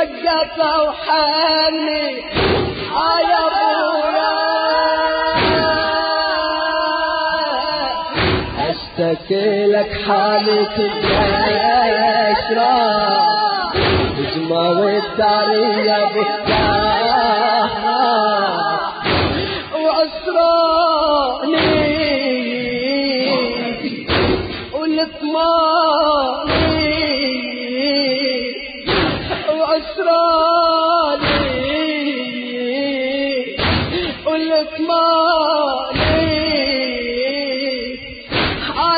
ضيقة وحالي يا ابويا اشتكي لك حالي الأسرار بجمع والدارية بالدار وأسراري ولطماني وأسراري ولطماني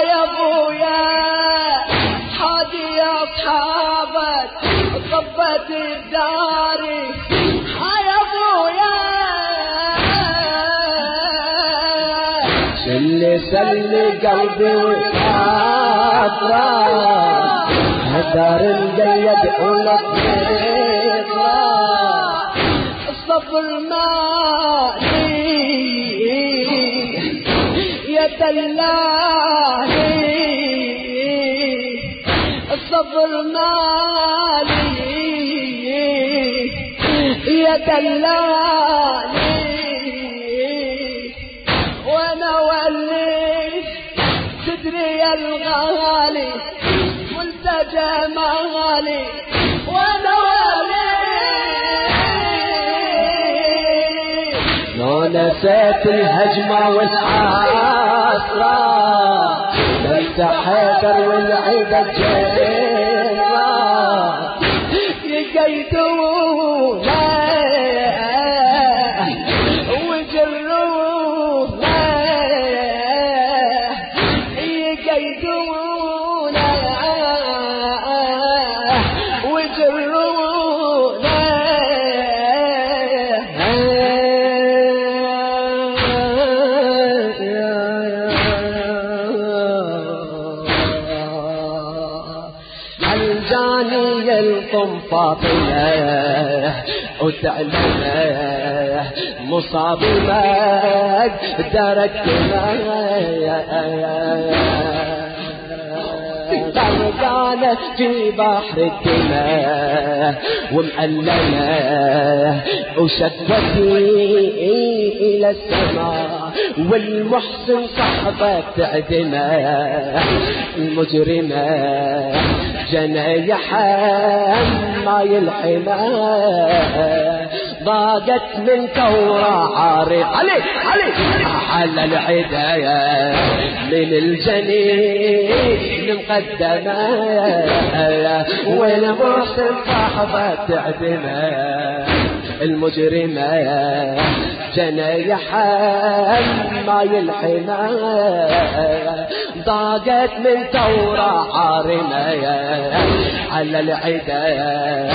يا ابويا حادي يا اصحابك طبت بداري يا ابويا شلي سلي قلبي واطرا هدار الجيد ولك اطرا الصف المالي يا دلالي الصبر مالي يا دلالي وانا وليش تدري يا الغالي ملتجى مغالي وانا وليش لو نسيت الهجمة والعصرة تحاكر والعيد الجيرة يقيدونا وجرونا يقيدونا وجرونا جاني القنفاطمة وتعلمة مصابمة دركتنا غرقانة في بحر الدماء ومألمة وشكوتي إلى السماء والمحسن صحبة تعدمة المجرمة جنايحها ما يلحمها ضاقت من كورة عاري علي علي على العداية من الجنين مقدمة والمحسن صاحبة تعدمة المجرمة جنايحها ما يلحمها ضاقت من ثورة عارمة على العداية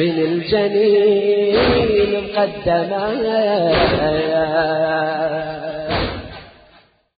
من الجنين مقدمة